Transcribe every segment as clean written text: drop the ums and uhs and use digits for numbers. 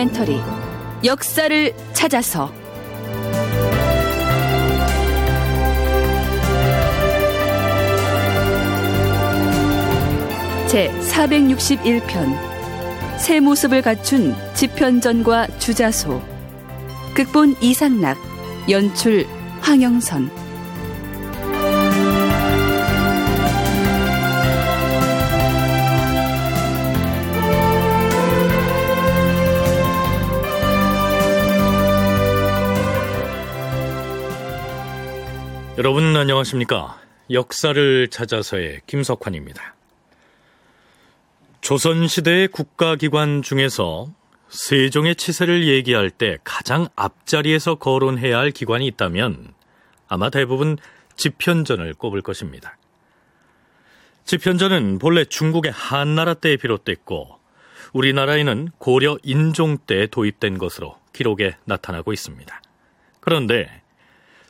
다큐멘터리 역사를 찾아서 제461편 새 모습을 갖춘 지편전과 주자소. 극본 이상락, 연출 황영선. 여러분 안녕하십니까? 역사를 찾아서의 김석환입니다. 조선시대의 국가기관 중에서 세종의 치세를 얘기할 때 가장 앞자리에서 거론해야 할 기관이 있다면 아마 대부분 집현전을 꼽을 것입니다. 집현전은 본래 중국의 한나라 때에 비롯됐고 우리나라에는 고려 인종 때에 도입된 것으로 기록에 나타나고 있습니다. 그런데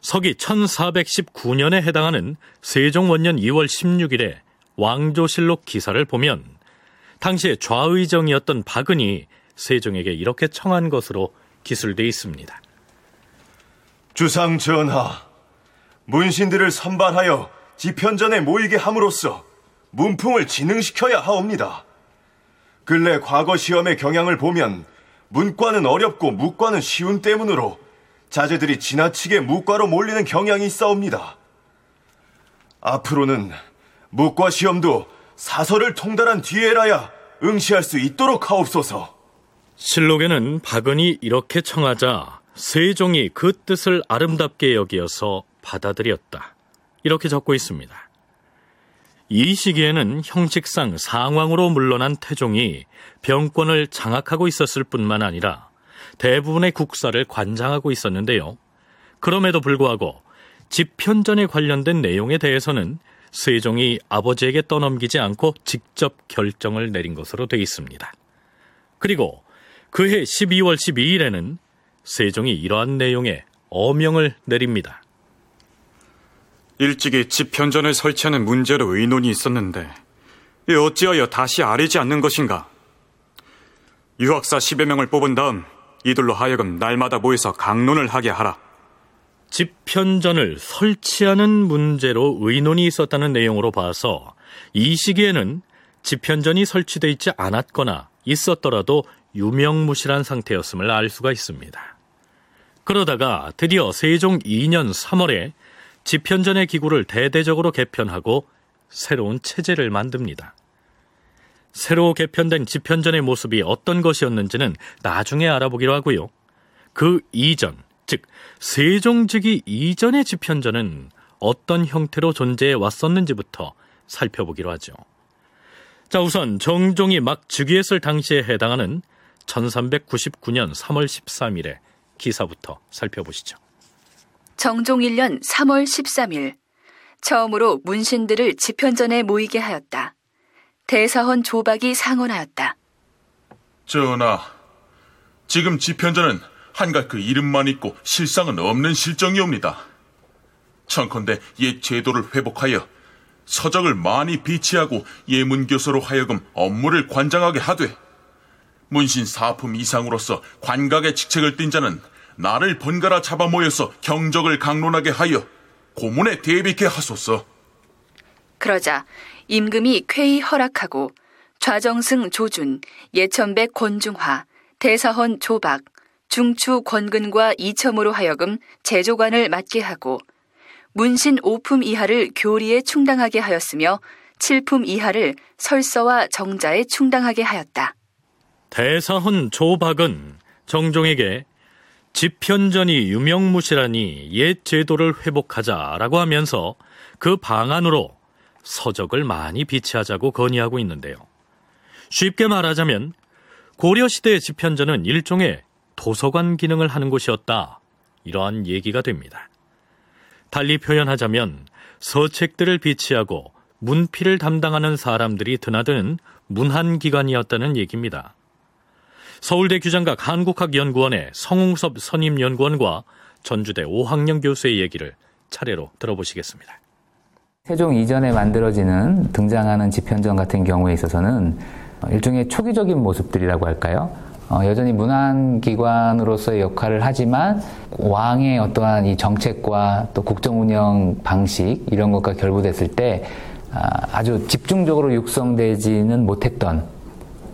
서기 1419년에 해당하는 세종 원년 2월 16일에 왕조실록 기사를 보면 당시의 좌의정이었던 박은이 세종에게 이렇게 청한 것으로 기술되어 있습니다. 주상 전하, 문신들을 선발하여 지편전에 모이게 함으로써 문풍을 진흥시켜야 하옵니다. 근래 과거 시험의 경향을 보면 문과는 어렵고 무과는 쉬운 때문으로 자제들이 지나치게 무과로 몰리는 경향이 있사옵니다. 앞으로는 무과 시험도 사서를 통달한 뒤에라야 응시할 수 있도록 하옵소서. 실록에는 박은이 이렇게 청하자 세종이 그 뜻을 아름답게 여기어서 받아들였다, 이렇게 적고 있습니다. 이 시기에는 형식상 상왕으로 물러난 태종이 병권을 장악하고 있었을 뿐만 아니라 대부분의 국사를 관장하고 있었는데요. 그럼에도 불구하고 집현전에 관련된 내용에 대해서는 세종이 아버지에게 떠넘기지 않고 직접 결정을 내린 것으로 되어 있습니다. 그리고 그해 12월 12일에는 세종이 이러한 내용에 어명을 내립니다. 일찍이 집현전을 설치하는 문제로 의논이 있었는데 어찌하여 다시 아뢰지 않는 것인가? 유학사 10여 명을 뽑은 다음 이들로 하여금 날마다 모여서 강론을 하게 하라. 집현전을 설치하는 문제로 의논이 있었다는 내용으로 봐서 이 시기에는 집현전이 설치되어 있지 않았거나 있었더라도 유명무실한 상태였음을 알 수가 있습니다. 그러다가 드디어 세종 2년 3월에 집현전의 기구를 대대적으로 개편하고 새로운 체제를 만듭니다. 새로 개편된 집현전의 모습이 어떤 것이었는지는 나중에 알아보기로 하고요. 그 이전, 즉 세종즉위 이전의 집현전은 어떤 형태로 존재해 왔었는지부터 살펴보기로 하죠. 자, 우선 정종이 막 즉위했을 당시에 해당하는 1399년 3월 13일의 기사부터 살펴보시죠. 정종 1년 3월 13일, 처음으로 문신들을 집현전에 모이게 하였다. 대사헌 조박이 상언하였다. 전하, 지금 집현전은 한갓 그 이름만 있고 실상은 없는 실정이옵니다. 청컨대 옛 제도를 회복하여 서적을 많이 비치하고 예문교서로 하여금 업무를 관장하게 하되 문신 사품 이상으로서 관각의 직책을 띈 자는 나를 번갈아 잡아모여서 경적을 강론하게 하여 고문에 대비케 하소서. 그러자 임금이 쾌히 허락하고 좌정승 조준, 예천백 권중화, 대사헌 조박, 중추 권근과 이첨으로 하여금 제조관을 맡게 하고 문신 5품 이하를 교리에 충당하게 하였으며 7품 이하를 설서와 정자에 충당하게 하였다. 대사헌 조박은 정종에게 집현전이 유명무실하니 옛 제도를 회복하자라고 하면서 그 방안으로 서적을 많이 비치하자고 건의하고 있는데요. 쉽게 말하자면 고려시대의 집현전은 일종의 도서관 기능을 하는 곳이었다, 이러한 얘기가 됩니다. 달리 표현하자면 서책들을 비치하고 문필을 담당하는 사람들이 드나드는 문한기관이었다는 얘기입니다. 서울대 규장각 한국학연구원의 성웅섭 선임연구원과 전주대 오학영 교수의 얘기를 차례로 들어보시겠습니다. 세종 이전에 만들어지는, 등장하는 집현전 같은 경우에 있어서는 일종의 초기적인 모습들이라고 할까요? 여전히 문안기관으로서의 역할을 하지만 왕의 어떠한 이 정책과 또 국정운영 방식 이런 것과 결부됐을 때 아주 집중적으로 육성되지는 못했던,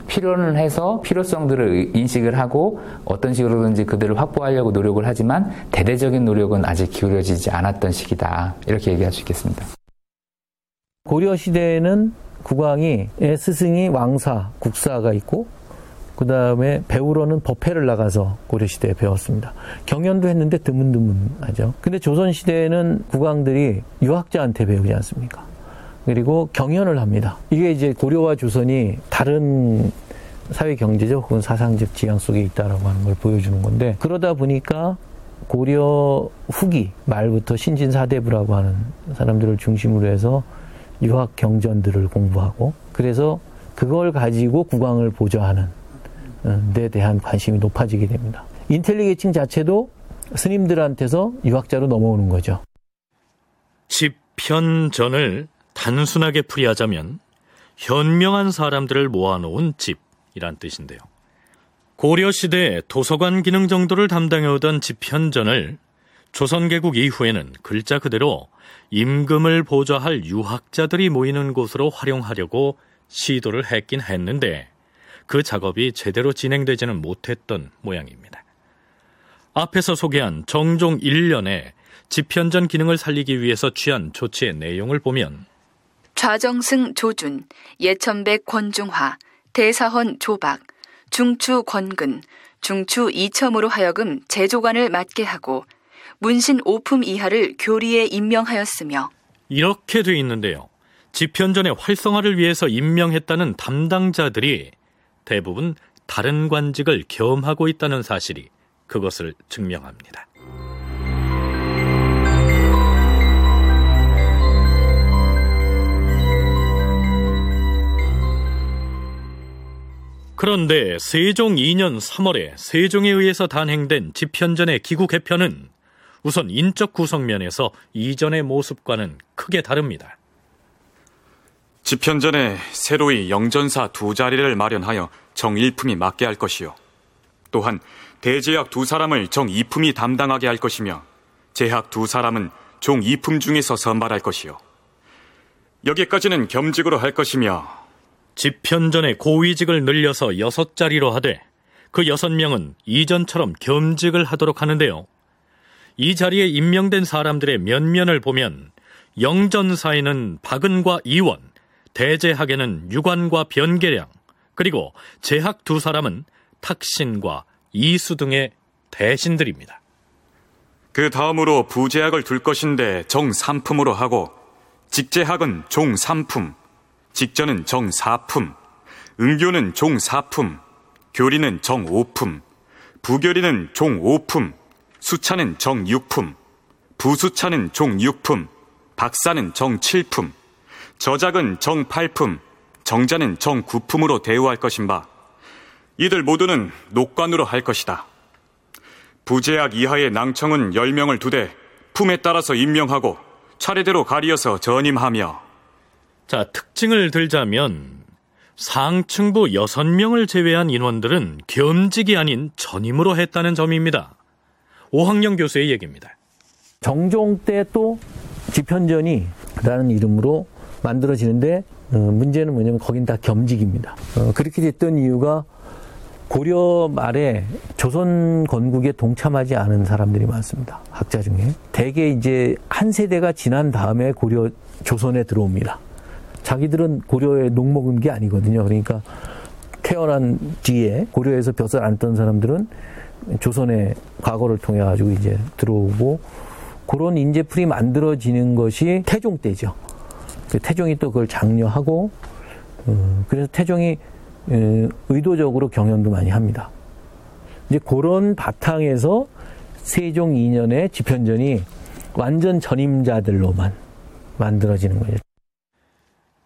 필요는 해서 필요성들을 인식을 하고 어떤 식으로든지 그들을 확보하려고 노력을 하지만 대대적인 노력은 아직 기울여지지 않았던 시기다, 이렇게 얘기할 수 있겠습니다. 고려시대에는 국왕이 스승이 왕사, 국사가 있고 그 다음에 배우러는 법회를 나가서 고려시대에 배웠습니다. 경연도 했는데 드문드문하죠. 근데 조선시대에는 국왕들이 유학자한테 배우지 않습니까? 그리고 경연을 합니다. 이게 이제 고려와 조선이 다른 사회경제적 혹은 사상적 지향 속에 있다라고 하는 걸 보여주는 건데, 그러다 보니까 고려 후기 말부터 신진사대부라고 하는 사람들을 중심으로 해서 유학 경전들을 공부하고, 그래서 그걸 가지고 국왕을 보좌하는 데 대한 관심이 높아지게 됩니다. 인텔리계층 자체도 스님들한테서 유학자로 넘어오는 거죠. 10편전을 단순하게 풀이하자면 현명한 사람들을 모아놓은 집이란 뜻인데요. 고려시대에 도서관 기능 정도를 담당해오던 집현전을 조선개국 이후에는 글자 그대로 임금을 보좌할 유학자들이 모이는 곳으로 활용하려고 시도를 했긴 했는데 그 작업이 제대로 진행되지는 못했던 모양입니다. 앞에서 소개한 정종 1년에 집현전 기능을 살리기 위해서 취한 조치의 내용을 보면 좌정승 조준, 예천백 권중화, 대사헌 조박, 중추 권근, 중추 이첨으로 하여금 제조관을 맡게 하고 문신 5품 이하를 교리에 임명하였으며, 이렇게 돼 있는데요. 집현전의 활성화를 위해서 임명했다는 담당자들이 대부분 다른 관직을 겸하고 있다는 사실이 그것을 증명합니다. 그런데 세종 2년 3월에 세종에 의해서 단행된 집현전의 기구 개편은 우선 인적 구성면에서 이전의 모습과는 크게 다릅니다. 집현전에 새로이 영전사 2자리를 마련하여 정1품이 맡게 할 것이요, 또한 대제학 2사람을 정2품이 담당하게 할 것이며 제학 2사람은 종2품 중에서 선발할 것이요, 여기까지는 겸직으로 할 것이며, 집현전의 고위직을 늘려서 6자리로 하되 그 6명은 이전처럼 겸직을 하도록 하는데요. 이 자리에 임명된 사람들의 면면을 보면 영전사에는 박은과 이원, 대제학에는 유관과 변계량, 그리고 제학 2사람은 탁신과 이수 등의 대신들입니다. 그 다음으로 부제학을 둘 것인데 정 3품으로 하고, 직제학은 종 3품, 직전은 정 4품, 응교는 종 4품, 교리는 정 5품, 부교리는 종 5품, 수차는 정 6품, 부수차는 종 6품, 박사는 정 7품, 저작은 정 8품, 정자는 정 9품으로 대우할 것인바 이들 모두는 녹관으로 할 것이다. 부제학 이하의 낭청은 10명을 두되 품에 따라서 임명하고 차례대로 가리어서 전임하며, 자, 특징을 들자면 상층부 6명을 제외한 인원들은 겸직이 아닌 전임으로 했다는 점입니다. 오학영 교수의 얘기입니다. 정종 때 또 집현전이 라는 이름으로 만들어지는데 문제는 뭐냐면 거긴 다 겸직입니다. 그렇게 됐던 이유가 고려 말에 조선 건국에 동참하지 않은 사람들이 많습니다. 학자 중에. 대개 이제 한 세대가 지난 다음에 고려 조선에 들어옵니다. 자기들은 고려에 녹먹은 게 아니거든요. 그러니까 태어난 뒤에 고려에서 벼슬 안 떤 사람들은 조선의 과거를 통해 가지고 이제 들어오고, 그런 인재풀이 만들어지는 것이 태종 때죠. 태종이 또 그걸 장려하고, 그래서 태종이 의도적으로 경연도 많이 합니다. 이제 그런 바탕에서 세종 2년의 집현전이 완전 전임자들로만 만들어지는 거죠.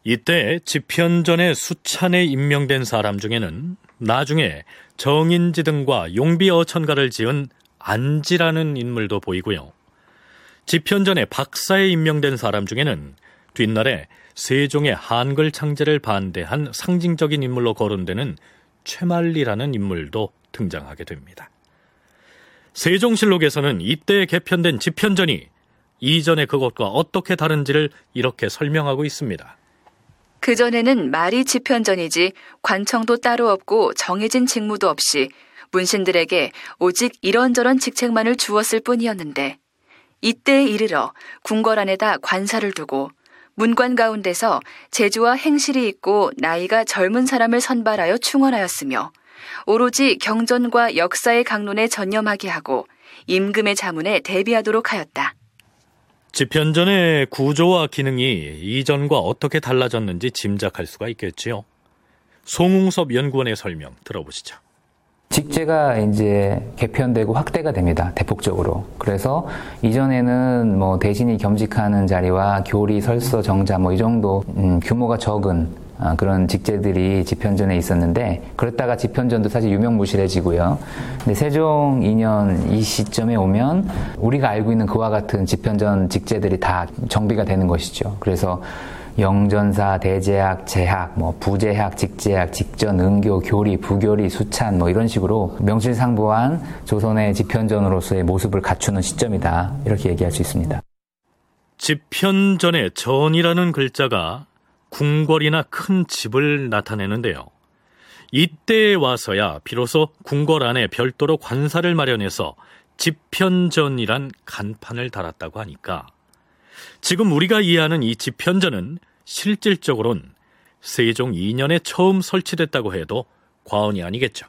이때 집현전의 수찬에 임명된 사람 중에는 나중에 정인지 등과 용비 어천가를 지은 안지라는 인물도 보이고요. 집현전의 박사에 임명된 사람 중에는 뒷날에 세종의 한글 창제를 반대한 상징적인 인물로 거론되는 최말리라는 인물도 등장하게 됩니다. 세종실록에서는 이때 개편된 집현전이 이전의 그것과 어떻게 다른지를 이렇게 설명하고 있습니다. 그전에는 말이 집현전이지 관청도 따로 없고 정해진 직무도 없이 문신들에게 오직 이런저런 직책만을 주었을 뿐이었는데, 이때에 이르러 궁궐 안에다 관사를 두고 문관 가운데서 재주와 행실이 있고 나이가 젊은 사람을 선발하여 충원하였으며 오로지 경전과 역사의 강론에 전념하게 하고 임금의 자문에 대비하도록 하였다. 집현전의 구조와 기능이 이전과 어떻게 달라졌는지 짐작할 수가 있겠지요. 송웅섭 연구원의 설명 들어보시죠. 직제가 이제 개편되고 확대가 됩니다. 대폭적으로. 그래서 이전에는 뭐 대신이 겸직하는 자리와 교리, 설서, 정자 뭐 이 정도 규모가 적은 그런 직제들이 집현전에 있었는데, 그랬다가 집현전도 사실 유명무실해지고요. 근데 세종 2년 이 시점에 오면 우리가 알고 있는 그와 같은 집현전 직제들이 다 정비가 되는 것이죠. 그래서 영전사, 대제학, 제학, 뭐 부제학, 직제학, 직전, 은교, 교리, 부교리, 수찬 뭐 이런 식으로 명실상부한 조선의 집현전으로서의 모습을 갖추는 시점이다, 이렇게 얘기할 수 있습니다. 집현전의 전이라는 글자가 궁궐이나 큰 집을 나타내는데요. 이때에 와서야 비로소 궁궐 안에 별도로 관사를 마련해서 집현전이란 간판을 달았다고 하니까, 지금 우리가 이해하는 이 집현전은 실질적으로는 세종 2년에 처음 설치됐다고 해도 과언이 아니겠죠.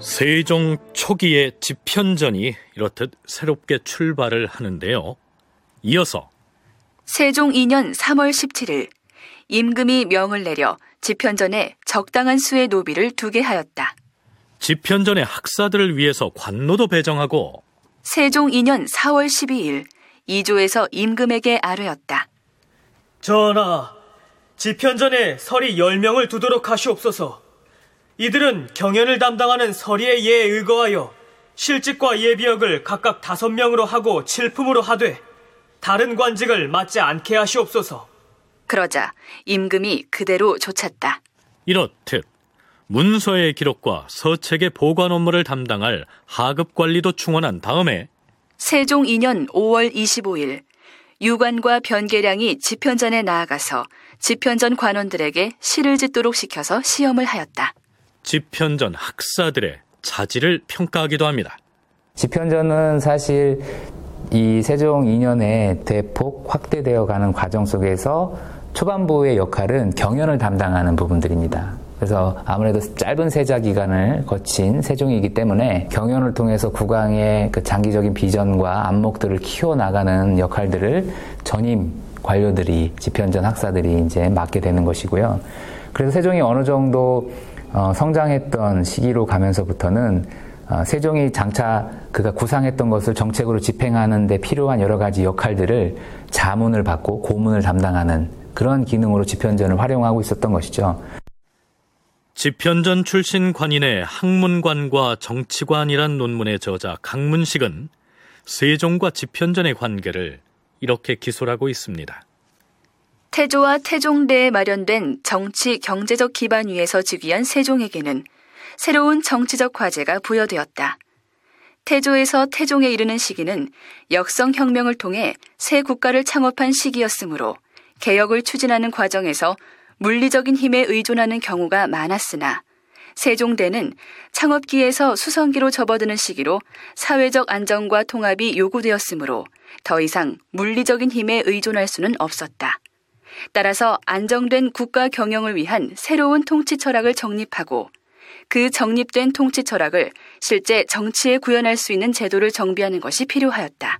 세종 초기의 집현전이 이렇듯 새롭게 출발을 하는데요. 이어서 세종 2년 3월 17일 임금이 명을 내려 집현전에 적당한 수의 노비를 두게 하였다. 집현전의 학사들을 위해서 관노도 배정하고 세종 2년 4월 12일 이조에서 임금에게 아뢰었다. 전하, 집현전에 서리 10명을 두도록 하시옵소서. 이들은 경연을 담당하는 서리의 예에 의거하여 실직과 예비역을 각각 5명으로 하고 7품으로 하되 다른 관직을 맡지 않게 하시옵소서. 그러자 임금이 그대로 조쳤다. 이렇듯 문서의 기록과 서책의 보관 업무를 담당할 하급 관리도 충원한 다음에 세종 2년 5월 25일 유관과 변계량이 집현전에 나아가서 집현전 관원들에게 시를 짓도록 시켜서 시험을 하였다. 집현전 학사들의 자질을 평가하기도 합니다. 집현전은 사실 이 세종 2년에 대폭 확대되어가는 과정 속에서 초반부의 역할은 경연을 담당하는 부분들입니다. 그래서 아무래도 짧은 세자 기간을 거친 세종이기 때문에 경연을 통해서 국왕의 그 장기적인 비전과 안목들을 키워나가는 역할들을 전임 관료들이, 집현전 학사들이 이제 맡게 되는 것이고요. 그래서 세종이 어느 정도 성장했던 시기로 가면서부터는 세종이 장차 그가 구상했던 것을 정책으로 집행하는 데 필요한 여러 가지 역할들을 자문을 받고 고문을 담당하는 그런 기능으로 집현전을 활용하고 있었던 것이죠. 집현전 출신 관인의 학문관과 정치관이란 논문의 저자 강문식은 세종과 집현전의 관계를 이렇게 기술하고 있습니다. 태조와 태종대에 마련된 정치 경제적 기반 위에서 즉위한 세종에게는 새로운 정치적 과제가 부여되었다. 태조에서 태종에 이르는 시기는 역성혁명을 통해 새 국가를 창업한 시기였으므로 개혁을 추진하는 과정에서 물리적인 힘에 의존하는 경우가 많았으나, 세종대는 창업기에서 수성기로 접어드는 시기로 사회적 안정과 통합이 요구되었으므로 더 이상 물리적인 힘에 의존할 수는 없었다. 따라서 안정된 국가 경영을 위한 새로운 통치 철학을 정립하고, 그 정립된 통치 철학을 실제 정치에 구현할 수 있는 제도를 정비하는 것이 필요하였다.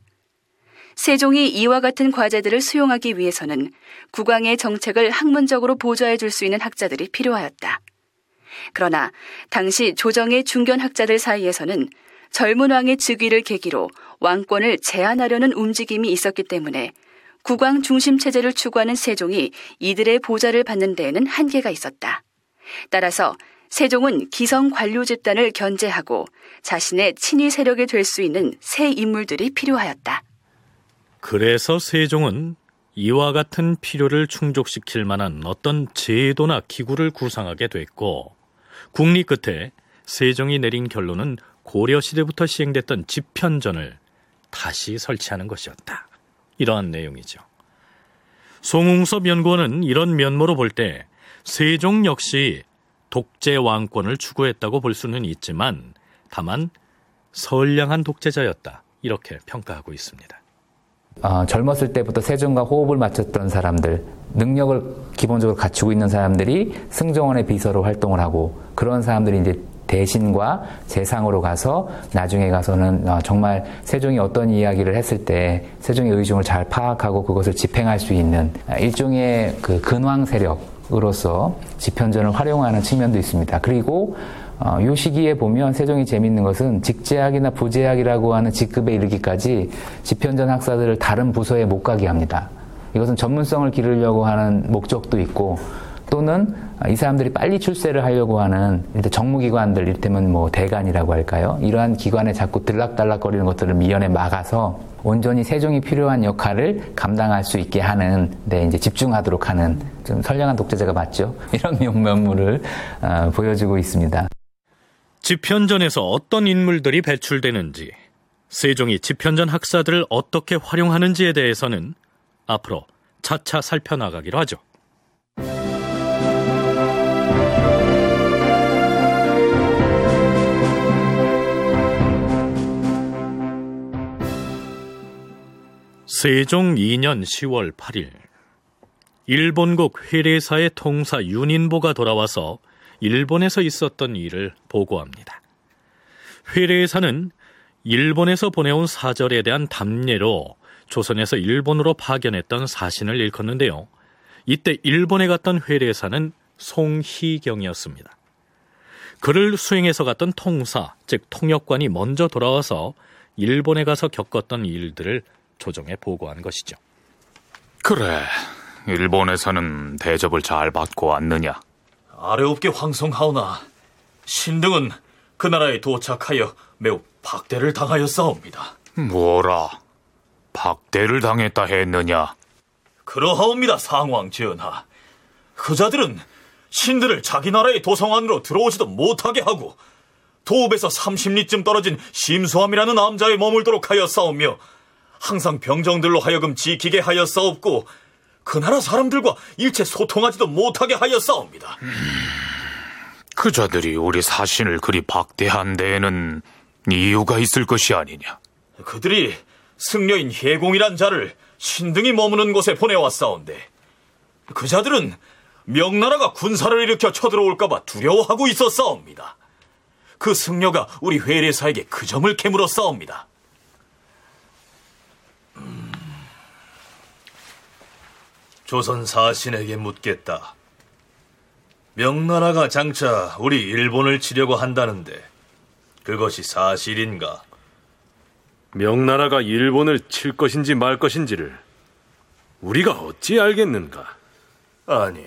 세종이 이와 같은 과제들을 수용하기 위해서는 국왕의 정책을 학문적으로 보좌해 줄 수 있는 학자들이 필요하였다. 그러나 당시 조정의 중견 학자들 사이에서는 젊은 왕의 즉위를 계기로 왕권을 제한하려는 움직임이 있었기 때문에 국왕 중심 체제를 추구하는 세종이 이들의 보좌를 받는 데에는 한계가 있었다. 따라서 세종은 기성 관료 집단을 견제하고 자신의 친위 세력이 될 수 있는 새 인물들이 필요하였다. 그래서 세종은 이와 같은 필요를 충족시킬 만한 어떤 제도나 기구를 구상하게 됐고, 국리 끝에 세종이 내린 결론은 고려시대부터 시행됐던 집현전을 다시 설치하는 것이었다. 이러한 내용이죠. 송웅섭 연구원은 이런 면모로 볼 때 세종 역시 독재 왕권을 추구했다고 볼 수는 있지만 다만 선량한 독재자였다, 이렇게 평가하고 있습니다. 젊었을 때부터 세종과 호흡을 맞췄던 사람들, 능력을 기본적으로 갖추고 있는 사람들이 승정원의 비서로 활동을 하고, 그런 사람들이 이제 대신과 재상으로 가서 나중에 가서는 정말 세종이 어떤 이야기를 했을 때 세종의 의중을 잘 파악하고 그것을 집행할 수 있는 일종의 그 근왕 세력으로서 집현전을 활용하는 측면도 있습니다. 그리고 이 시기에 보면 세종이 재밌는 것은 직제학이나 부제학이라고 하는 직급에 이르기까지 집현전 학사들을 다른 부서에 못 가게 합니다. 이것은 전문성을 기르려고 하는 목적도 있고, 또는 이 사람들이 빨리 출세를 하려고 하는 정무기관들, 이를테면 뭐 대간이라고 할까요? 이러한 기관에 자꾸 들락달락거리는 것들을 미연에 막아서 온전히 세종이 필요한 역할을 감당할 수 있게 하는 데 이제 집중하도록 하는, 좀 선량한 독재자가 맞죠? 이런 면모를 보여주고 있습니다. 집현전에서 어떤 인물들이 배출되는지, 세종이 집현전 학사들을 어떻게 활용하는지에 대해서는 앞으로 차차 살펴나가기로 하죠. 세종 2년 10월 8일, 일본국 회례사의 통사 윤인보가 돌아와서 일본에서 있었던 일을 보고합니다. 회례사는 일본에서 보내온 사절에 대한 답례로 조선에서 일본으로 파견했던 사신을 일컫는데요. 이때 일본에 갔던 회례사는 송희경이었습니다. 그를 수행해서 갔던 통사, 즉 통역관이 먼저 돌아와서 일본에 가서 겪었던 일들을 조정에 보고한 것이죠. 그래, 일본에서는 대접을 잘 받고 왔느냐? 아뢰옵게 황성하오나 신등은 그 나라에 도착하여 매우 박대를 당하였사옵니다. 뭐라? 박대를 당했다 했느냐? 그러하옵니다, 상왕전하. 그자들은 신들을 자기 나라의 도성 안으로 들어오지도 못하게 하고 도읍에서 30리쯤 떨어진 심수함이라는 암자에 머물도록 하였사오며, 항상 병정들로 하여금 지키게 하였사옵고 그 나라 사람들과 일체 소통하지도 못하게 하였사옵니다. 그자들이 우리 사신을 그리 박대한 데에는 이유가 있을 것이 아니냐? 그들이 승려인 혜공이란 자를 신등이 머무는 곳에 보내왔사온데, 그자들은 명나라가 군사를 일으켜 쳐들어올까봐 두려워하고 있었사옵니다. 그 승려가 우리 회례사에게 그 점을 캐물었사옵니다. 조선 사신에게 묻겠다. 명나라가 장차 우리 일본을 치려고 한다는데 그것이 사실인가? 명나라가 일본을 칠 것인지 말 것인지를 우리가 어찌 알겠는가? 아니,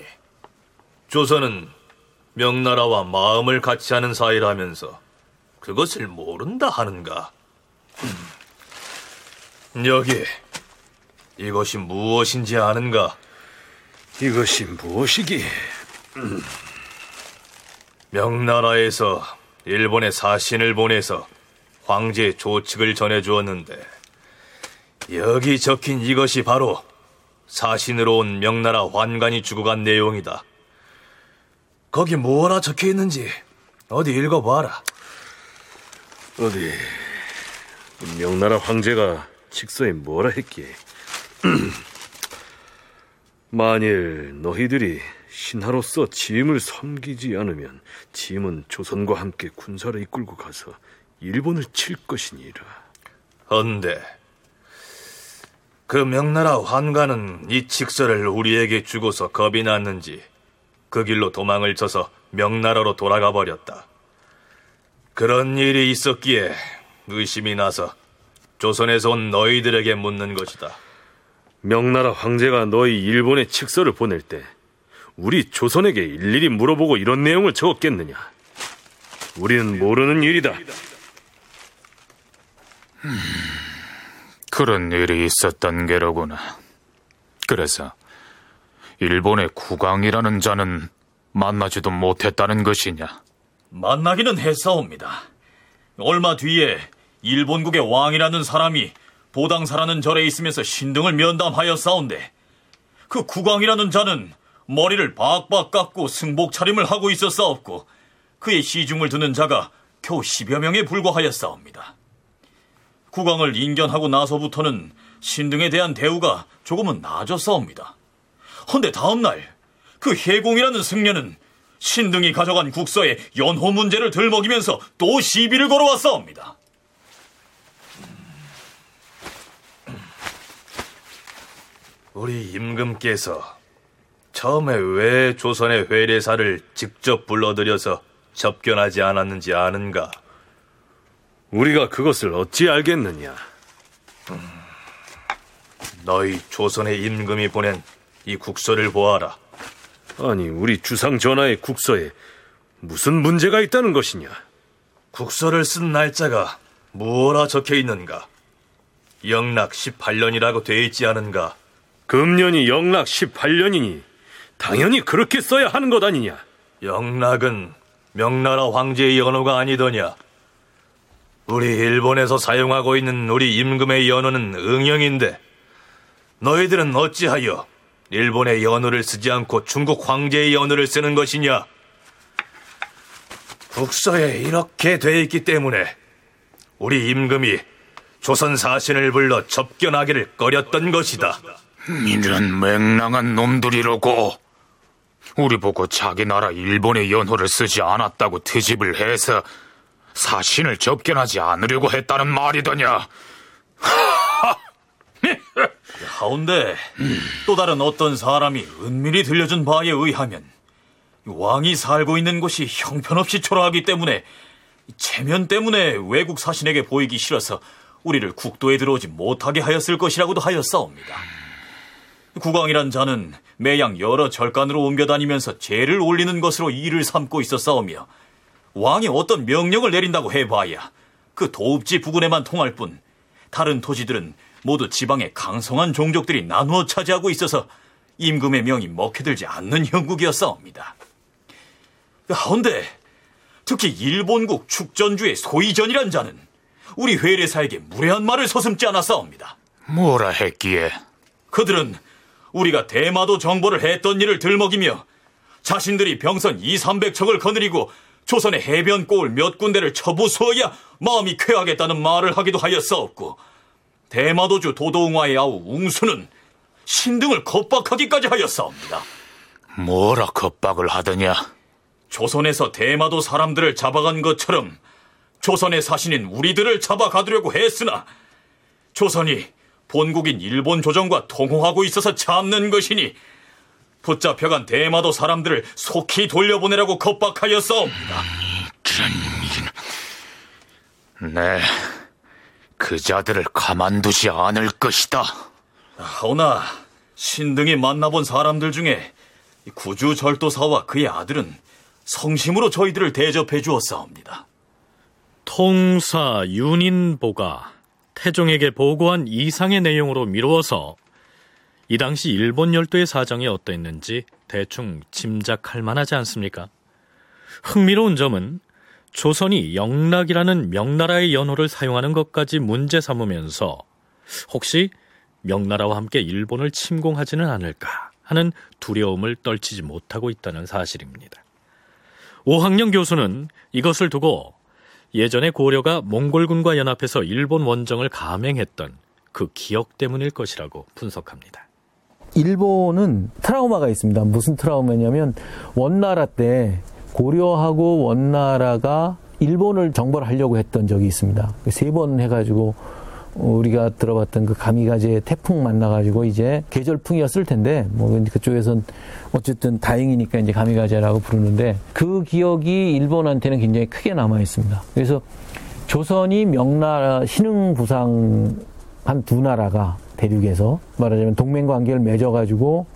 조선은 명나라와 마음을 같이 하는 사이라면서 그것을 모른다 하는가? 여기, 이것이 무엇인지 아는가? 이것이 무엇이기에? 명나라에서 일본에 사신을 보내서 황제의 조칙을 전해주었는데, 여기 적힌 이것이 바로 사신으로 온 명나라 환관이 주고 간 내용이다. 거기 뭐라 적혀있는지 어디 읽어봐라. 어디, 명나라 황제가 직서에 뭐라 했기에? 만일 너희들이 신하로서 짐을 섬기지 않으면 짐은 조선과 함께 군사를 이끌고 가서 일본을 칠 것이니라. 헌데 그 명나라 환관은 이 직서를 우리에게 주고서 겁이 났는지 그 길로 도망을 쳐서 명나라로 돌아가 버렸다. 그런 일이 있었기에 의심이 나서 조선에서 온 너희들에게 묻는 것이다. 명나라 황제가 너희 일본에 칙서를 보낼 때 우리 조선에게 일일이 물어보고 이런 내용을 적었겠느냐? 우리는 모르는 일이다. 그런 일이 있었던 게로구나. 그래서 일본의 구강이라는 자는 만나지도 못했다는 것이냐? 만나기는 했사옵니다. 얼마 뒤에 일본국의 왕이라는 사람이 보당사라는 절에 있으면서 신등을 면담하였사온데 그 구강이라는 자는 머리를 박박 깎고 승복 차림을 하고 있었사옵고 그의 시중을 드는 자가 겨우 10여 명에 불과하였사옵니다. 국왕을 인견하고 나서부터는 신등에 대한 대우가 조금은 나아졌사옵니다. 헌데 다음날 그 해공이라는 승려는 신등이 가져간 국서에 연호 문제를 들먹이면서 또 시비를 걸어왔사옵니다. 우리 임금께서 처음에 왜 조선의 회례사를 직접 불러들여서 접견하지 않았는지 아는가? 우리가 그것을 어찌 알겠느냐? 너희 조선의 임금이 보낸 이 국서를 보아라. 아니, 우리 주상 전하의 국서에 무슨 문제가 있다는 것이냐? 국서를 쓴 날짜가 뭐라 적혀 있는가? 영락 18년이라고 돼 있지 않은가? 금년이 영락 18년이니 당연히 그렇게 써야 하는 것 아니냐? 영락은 명나라 황제의 연호가 아니더냐? 우리 일본에서 사용하고 있는 우리 임금의 연호는 응영인데 너희들은 어찌하여 일본의 연호를 쓰지 않고 중국 황제의 연호를 쓰는 것이냐? 국서에 이렇게 돼 있기 때문에 우리 임금이 조선 사신을 불러 접견하기를 꺼렸던 것이다. 이런 맹랑한 놈들이로고 우리 보고 자기 나라 일본의 연호를 쓰지 않았다고 트집을 해서 사신을 접견하지 않으려고 했다는 말이더냐? 하운데 또 다른 어떤 사람이 은밀히 들려준 바에 의하면 왕이 살고 있는 곳이 형편없이 초라하기 때문에 체면 때문에 외국 사신에게 보이기 싫어서 우리를 국도에 들어오지 못하게 하였을 것이라고도 하였사옵니다. 국왕이란 자는 매양 여러 절간으로 옮겨다니면서 죄를 올리는 것으로 일을 삼고 있었사오며 왕이 어떤 명령을 내린다고 해봐야 그 도읍지 부근에만 통할 뿐 다른 토지들은 모두 지방의 강성한 종족들이 나누어 차지하고 있어서 임금의 명이 먹혀들지 않는 형국이었사옵니다. 그런데 특히 일본국 축전주의 소이전이란 자는 우리 회례사에게 무례한 말을 서슴지 않았사옵니다. 뭐라 했기에? 그들은 우리가 대마도 정보를 했던 일을 들먹이며 자신들이 병선 2,300척을 거느리고 조선의 해변 꼬울 몇 군데를 처부수어야 마음이 쾌하겠다는 말을 하기도 하였사옵고 대마도주 도도웅화의 아우 웅수는 신등을 겁박하기까지 하였사옵니다. 뭐라 겁박을 하더냐? 조선에서 대마도 사람들을 잡아간 것처럼 조선의 사신인 우리들을 잡아가두려고 했으나 조선이 본국인 일본 조정과 통호하고 있어서 참는 것이니 붙잡혀간 대마도 사람들을 속히 돌려보내라고 겁박하였사옵니다. 네, 그 자들을 가만두지 않을 것이다. 허나 신등이 만나본 사람들 중에 구주 절도사와 그의 아들은 성심으로 저희들을 대접해 주었사옵니다. 통사 윤인보가 태종에게 보고한 이상의 내용으로 미루어서 이 당시 일본 열도의 사정이 어떠했는지 대충 짐작할 만하지 않습니까? 흥미로운 점은 조선이 영락이라는 명나라의 연호를 사용하는 것까지 문제 삼으면서 혹시 명나라와 함께 일본을 침공하지는 않을까 하는 두려움을 떨치지 못하고 있다는 사실입니다. 오학영 교수는 이것을 두고 예전에 고려가 몽골군과 연합해서 일본 원정을 감행했던 그 기억 때문일 것이라고 분석합니다. 일본은 트라우마가 있습니다. 무슨 트라우마냐면 원나라 때 고려하고 원나라가 일본을 정벌 하려고 했던 적이 있습니다. 3번 해가지고 우리가 들어봤던 그 가미가제 태풍 만나가지고 이제 계절풍이었을 텐데 뭐 그쪽에선 어쨌든 다행이니까 이제 가미가제라고 부르는데 그 기억이 일본한테는 굉장히 크게 남아 있습니다. 그래서 조선이 명나라 신흥부상 한 두 나라가 대륙에서 말하자면 동맹 관계를 맺어가지고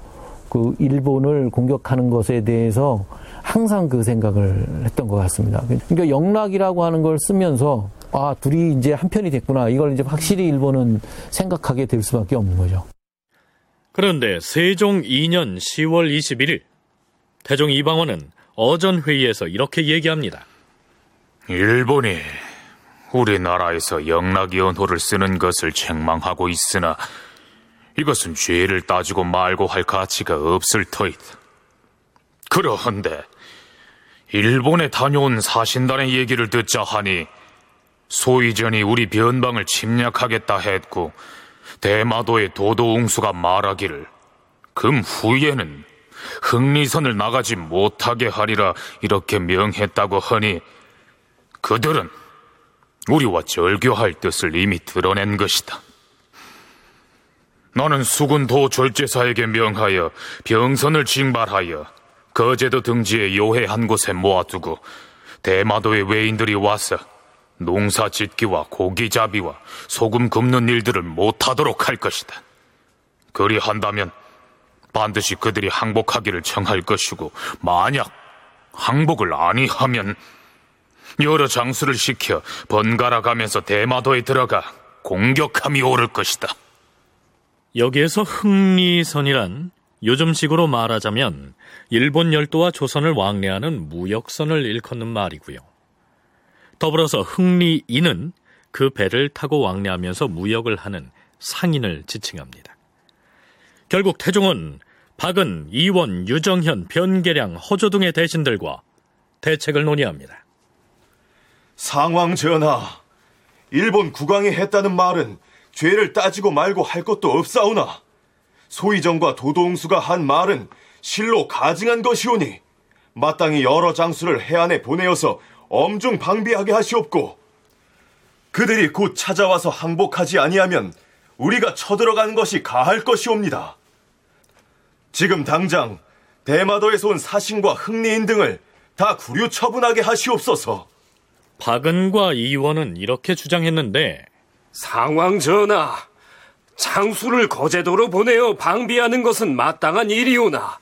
그 일본을 공격하는 것에 대해서 항상 그 생각을 했던 것 같습니다. 그러니까 영락이라고 하는 걸 쓰면서 아, 둘이 이제 한편이 됐구나. 이걸 이제 확실히 일본은 생각하게 될 수밖에 없는 거죠. 그런데 세종 2년 10월 21일 태종 이방원은 어전회의에서 이렇게 얘기합니다. 일본이 우리나라에서 영락이언호를 쓰는 것을 책망하고 있으나 이것은 죄를 따지고 말고 할 가치가 없을 터이다. 그러한데 일본에 다녀온 사신단의 얘기를 듣자 하니 소이전이 우리 변방을 침략하겠다 했고 대마도의 도도웅수가 말하기를 금 후에는 흥리선을 나가지 못하게 하리라 이렇게 명했다고 하니 그들은 우리와 절교할 뜻을 이미 드러낸 것이다. 나는 수군도 절제사에게 명하여 병선을 징발하여 거제도 등지에 요해 한 곳에 모아두고 대마도의 외인들이 와서 농사짓기와 고기잡이와 소금 굽는 일들을 못하도록 할 것이다. 그리한다면 반드시 그들이 항복하기를 청할 것이고 만약 항복을 아니하면 여러 장수를 시켜 번갈아 가면서 대마도에 들어가 공격함이 오를 것이다. 여기에서 흥리선이란 요즘식으로 말하자면 일본 열도와 조선을 왕래하는 무역선을 일컫는 말이고요. 더불어서 흥리인은 그 배를 타고 왕래하면서 무역을 하는 상인을 지칭합니다. 결국 태종은 박은, 이원, 유정현, 변계량, 허조 등의 대신들과 대책을 논의합니다. 상왕 전하, 일본 국왕이 했다는 말은 죄를 따지고 말고 할 것도 없사오나 소이정과 도도웅수가 한 말은 실로 가증한 것이오니 마땅히 여러 장수를 해안에 보내어서 엄중 방비하게 하시옵고 그들이 곧 찾아와서 항복하지 아니하면 우리가 쳐들어가는 것이 가할 것이옵니다. 지금 당장 대마도에서 온 사신과 흥리인 등을 다 구류 처분하게 하시옵소서. 박은과 이원은 이렇게 주장했는데 상왕 전하, 장수를 거제도로 보내어 방비하는 것은 마땅한 일이오나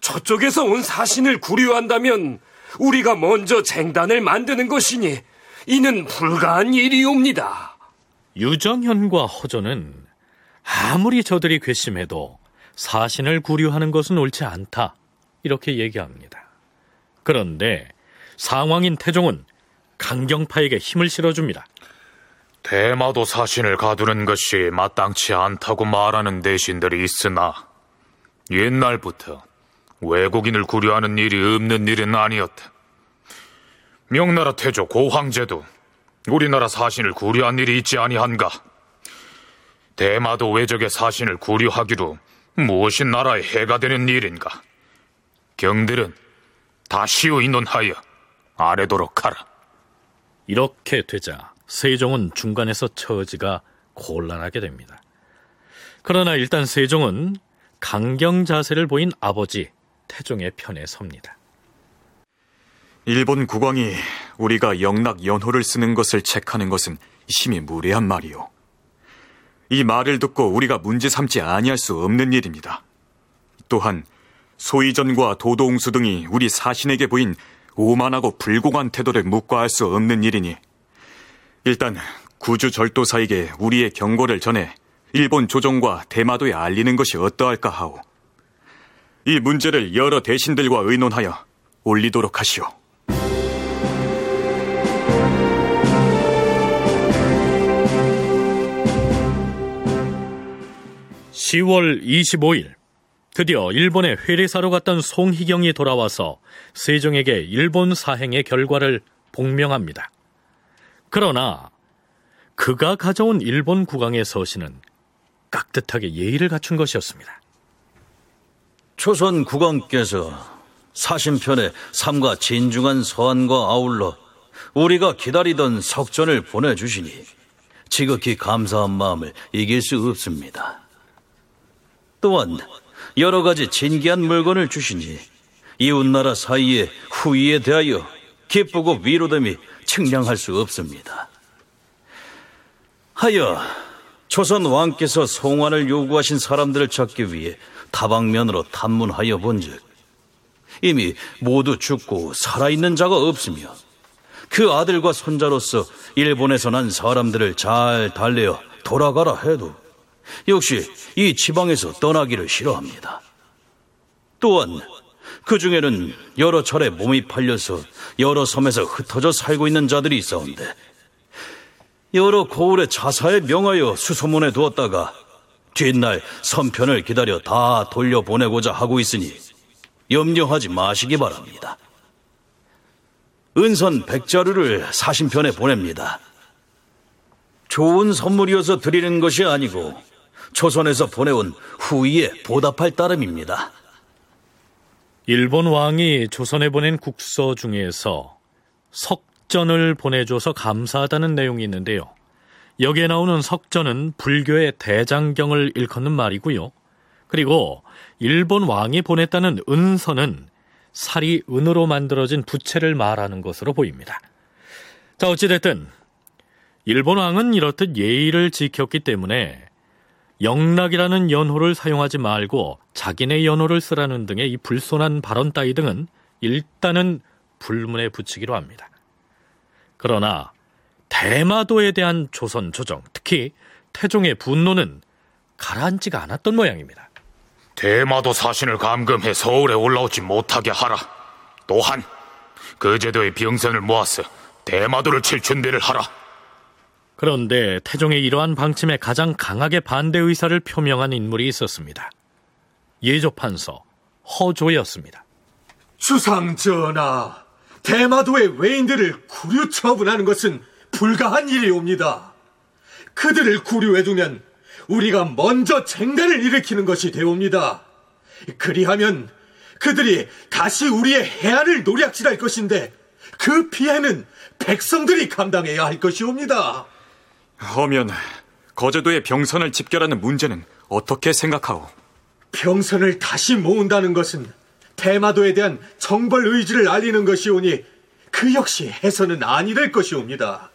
저쪽에서 온 사신을 구류한다면 우리가 먼저 쟁단을 만드는 것이니 이는 불가한 일이옵니다. 유정현과 허조는 아무리 저들이 괘씸해도 사신을 구류하는 것은 옳지 않다 이렇게 얘기합니다. 그런데 상왕인 태종은 강경파에게 힘을 실어줍니다. 대마도 사신을 가두는 것이 마땅치 않다고 말하는 대신들이 있으나 옛날부터 외국인을 구류하는 일이 없는 일은 아니었다. 명나라 태조 고황제도 우리나라 사신을 구류한 일이 있지 아니한가. 대마도 외적의 사신을 구류하기로 무엇이 나라에 해가 되는 일인가. 경들은 다시요 인원하여 아뢰도록 하라. 이렇게 되자 세종은 중간에서 처지가 곤란하게 됩니다. 그러나 일단 세종은 강경 자세를 보인 아버지 태종의 편에 섭니다. 일본 국왕이 우리가 영락연호를 쓰는 것을 책하는 것은 심히 무례한 말이오. 이 말을 듣고 우리가 문제 삼지 아니할 수 없는 일입니다. 또한 소이전과 도도웅수 등이 우리 사신에게 보인 오만하고 불공한 태도를 묵과할 수 없는 일이니 일단 구주 절도사에게 우리의 경고를 전해 일본 조정과 대마도에 알리는 것이 어떠할까 하오. 이 문제를 여러 대신들과 의논하여 올리도록 하시오. (10월 25일) 드디어 일본의 회례사로 갔던 송희경이 돌아와서 세종에게 일본 사행의 결과를 복명합니다. 그러나 그가 가져온 일본 국왕의 서신은 깍듯하게 예의를 갖춘 것이었습니다. 조선 국왕께서 사신편에 삼가 진중한 서한과 아울러 우리가 기다리던 석전을 보내주시니 지극히 감사한 마음을 이길 수 없습니다. 또한 여러 가지 진귀한 물건을 주시니 이웃나라 사이의 후의에 대하여 기쁘고 위로됨이 측량할 수 없습니다. 하여 조선 왕께서 송환을 요구하신 사람들을 찾기 위해 다방면으로 탐문하여 본즉 이미 모두 죽고 살아있는 자가 없으며 그 아들과 손자로서 일본에서 난 사람들을 잘 달래어 돌아가라 해도 역시 이 지방에서 떠나기를 싫어합니다. 또한 그 중에는 여러 차례 몸이 팔려서 여러 섬에서 흩어져 살고 있는 자들이 있어온데 여러 고을의 자사에 명하여 수소문에 두었다가 뒷날 선편을 기다려 다 돌려보내고자 하고 있으니 염려하지 마시기 바랍니다. 은선 100자루를 사신편에 보냅니다. 좋은 선물이어서 드리는 것이 아니고 조선에서 보내온 후의에 보답할 따름입니다. 일본 왕이 조선에 보낸 국서 중에서 석전을 보내줘서 감사하다는 내용이 있는데요. 여기에 나오는 석전은 불교의 대장경을 일컫는 말이고요. 그리고 일본 왕이 보냈다는 은서는 살이 은으로 만들어진 부채를 말하는 것으로 보입니다. 자, 어찌됐든 일본 왕은 이렇듯 예의를 지켰기 때문에 영락이라는 연호를 사용하지 말고 자기네 연호를 쓰라는 등의 이 불손한 발언 따위 등은 일단은 불문에 붙이기로 합니다. 그러나 대마도에 대한 조선 조정, 특히 태종의 분노는 가라앉지가 않았던 모양입니다. 대마도 사신을 감금해 서울에 올라오지 못하게 하라. 또한 그 제도의 병선을 모아서 대마도를 칠 준비를 하라. 그런데 태종의 이러한 방침에 가장 강하게 반대 의사를 표명한 인물이 있었습니다. 예조판서 허조였습니다. 주상전하, 대마도의 외인들을 구류 처분하는 것은 불가한 일이옵니다. 그들을 구류해두면 우리가 먼저 쟁대를 일으키는 것이 되옵니다. 그리하면 그들이 다시 우리의 해안을 노략질할 것인데 그 피해는 백성들이 감당해야 할 것이옵니다. 허면 거제도의 병선을 집결하는 문제는 어떻게 생각하오? 병선을 다시 모은다는 것은 대마도에 대한 정벌 의지를 알리는 것이오니 그 역시 해서는 아니될 것이옵니다.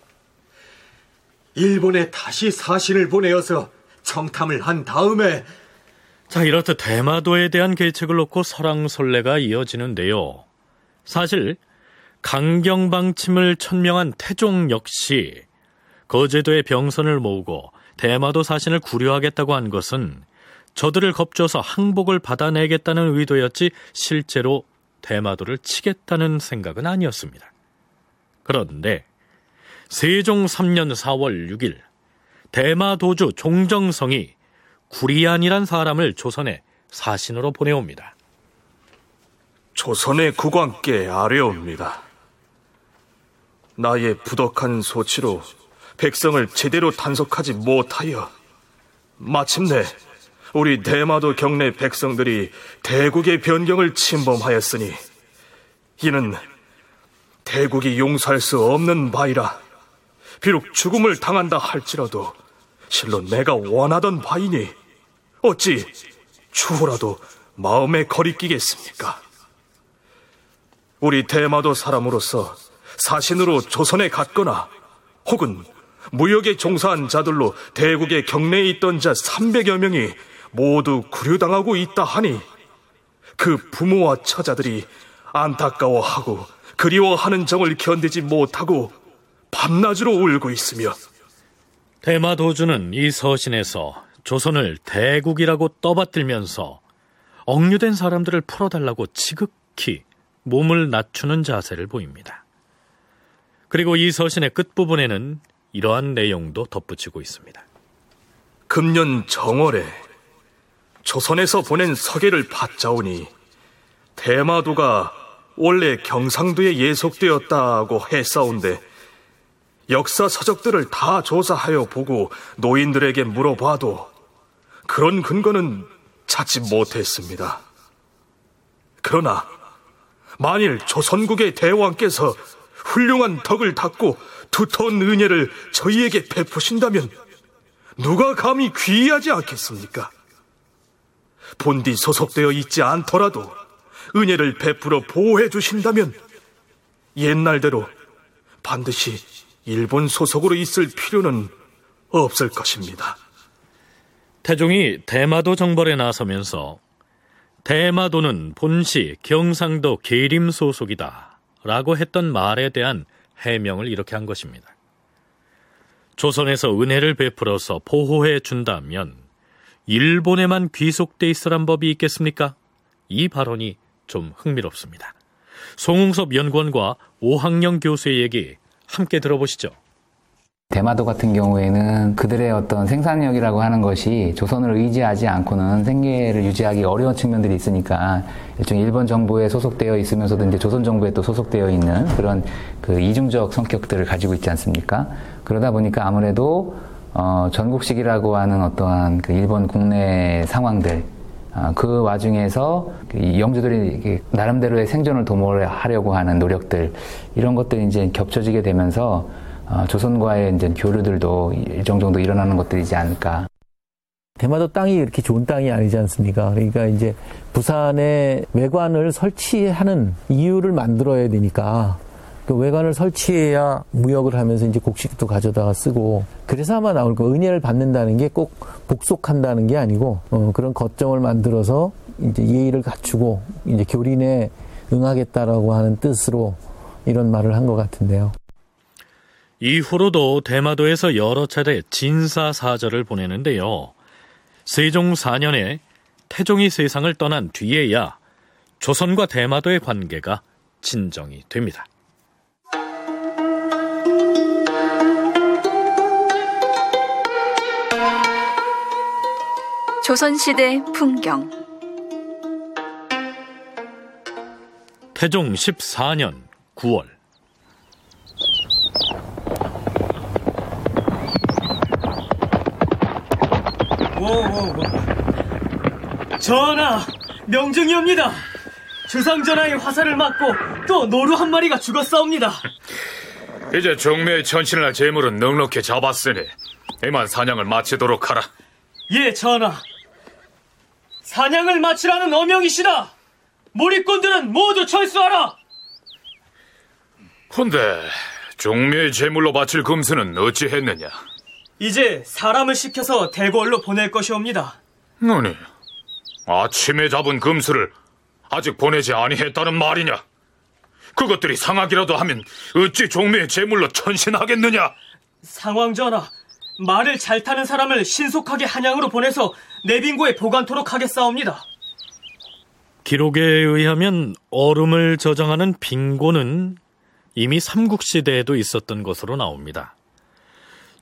일본에 다시 사신을 보내어서 정탐을 한 다음에 자, 이렇듯 대마도에 대한 계책을 놓고 설왕설래가 이어지는데요. 사실 강경방침을 천명한 태종 역시 거제도의 병선을 모으고 대마도 사신을 구려하겠다고 한 것은 저들을 겁줘서 항복을 받아내겠다는 의도였지 실제로 대마도를 치겠다는 생각은 아니었습니다. 그런데 세종 3년 4월 6일 대마도주 종정성이 구리안이란 사람을 조선에 사신으로 보내옵니다. 조선의 국왕께 아뢰옵니다. 나의 부덕한 소치로 백성을 제대로 단속하지 못하여 마침내 우리 대마도 경내 백성들이 대국의 변경을 침범하였으니 이는 대국이 용서할 수 없는 바이라. 비록 죽음을 당한다 할지라도 실로 내가 원하던 바이니 어찌 추후라도 마음에 거리 끼겠습니까? 우리 대마도 사람으로서 사신으로 조선에 갔거나 혹은 무역에 종사한 자들로 대국의 경내에 있던 자 300여 명이 모두 구류당하고 있다 하니 그 부모와 처자들이 안타까워하고 그리워하는 정을 견디지 못하고 밤낮으로 울고 있으며 대마도주는 이 서신에서 조선을 대국이라고 떠받들면서 억류된 사람들을 풀어달라고 지극히 몸을 낮추는 자세를 보입니다. 그리고 이 서신의 끝부분에는 이러한 내용도 덧붙이고 있습니다. 금년 정월에 조선에서 보낸 서계를 받자오니 대마도가 원래 경상도에 예속되었다고 했사온데 역사 서적들을 다 조사하여 보고 노인들에게 물어봐도 그런 근거는 찾지 못했습니다. 그러나 만일 조선국의 대왕께서 훌륭한 덕을 닦고 두터운 은혜를 저희에게 베푸신다면 누가 감히 귀의하지 않겠습니까? 본디 소속되어 있지 않더라도 은혜를 베풀어 보호해 주신다면 옛날대로 반드시 일본 소속으로 있을 필요는 없을 것입니다. 태종이 대마도 정벌에 나서면서 대마도는 본시 경상도 계림 소속이다 라고 했던 말에 대한 해명을 이렇게 한 것입니다. 조선에서 은혜를 베풀어서 보호해 준다면 일본에만 귀속돼 있으란 법이 있겠습니까? 이 발언이 좀 흥미롭습니다. 송웅섭 연구원과 오학영 교수의 얘기 함께 들어보시죠. 대마도 같은 경우에는 그들의 어떤 생산력이라고 하는 것이 조선을 의지하지 않고는 생계를 유지하기 어려운 측면들이 있으니까 일종의 일본 정부에 소속되어 있으면서도 이제 조선 정부에 또 소속되어 있는 그런 그 이중적 성격들을 가지고 있지 않습니까? 그러다 보니까 아무래도 전국식이라고 하는 어떠한 그 일본 국내 상황들 그 와중에서 영주들이 나름대로의 생존을 도모하려고 하는 노력들 이런 것들이 이제 겹쳐지게 되면서 조선과의 이제 교류들도 일정 정도 일어나는 것들이지 않을까. 대마도 땅이 이렇게 좋은 땅이 아니지 않습니까? 그러니까 이제 부산에 외관을 설치하는 이유를 만들어야 되니까 그 외관을 설치해야 무역을 하면서 이제 곡식도 가져다가 쓰고 그래서 아마 나올 거. 은혜를 받는다는 게 꼭 복속한다는 게 아니고 그런 거점을 만들어서 이제 예의를 갖추고 이제 교린에 응하겠다라고 하는 뜻으로 이런 말을 한 것 같은데요. 이후로도 대마도에서 여러 차례 진사사절을 보내는데요. 세종 4년에 태종이 세상을 떠난 뒤에야 조선과 대마도의 관계가 진정이 됩니다. 조선시대 풍경. 태종 14년 9월 전하, 명중이옵니다. 주상전하의 화살을 맞고 또 노루 한 마리가 죽었사옵니다. 이제 종묘의 천신이나 제물은 넉넉히 잡았으니 이만 사냥을 마치도록 하라. 예, 전하. 사냥을 마치라는 어명이시다. 몰입꾼들은 모두 철수하라. 헌데 종묘의 제물로 바칠 금수는 어찌했느냐? 이제 사람을 시켜서 대궐로 보낼 것이옵니다. 아니, 아침에 잡은 금수를 아직 보내지 아니했다는 말이냐? 그것들이 상학이라도 하면 어찌 종묘의 제물로 천신하겠느냐? 상왕전하, 말을 잘 타는 사람을 신속하게 한양으로 보내서 내빙고에 보관토록 하겠사옵니다. 기록에 의하면 얼음을 저장하는 빙고는 이미 삼국시대에도 있었던 것으로 나옵니다.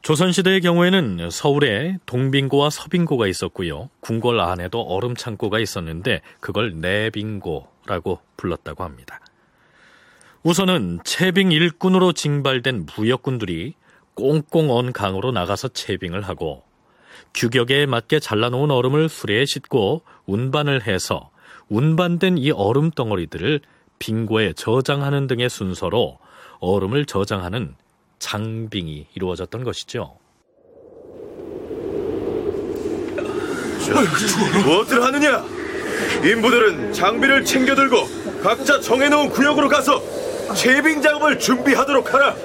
조선시대의 경우에는 서울에 동빙고와 서빙고가 있었고요. 궁궐 안에도 얼음창고가 있었는데 그걸 내빙고라고 불렀다고 합니다. 우선은 채빙 일꾼으로 징발된 무역꾼들이 꽁꽁 언 강으로 나가서 채빙을 하고 규격에 맞게 잘라놓은 얼음을 수레에 싣고 운반을 해서 운반된 이 얼음 덩어리들을 빙고에 저장하는 등의 순서로 얼음을 저장하는 장빙이 이루어졌던 것이죠. 무엇을 하느냐? 인부들은 장비를 챙겨들고 각자 정해놓은 구역으로 가서 채빙 작업을 준비하도록 하라.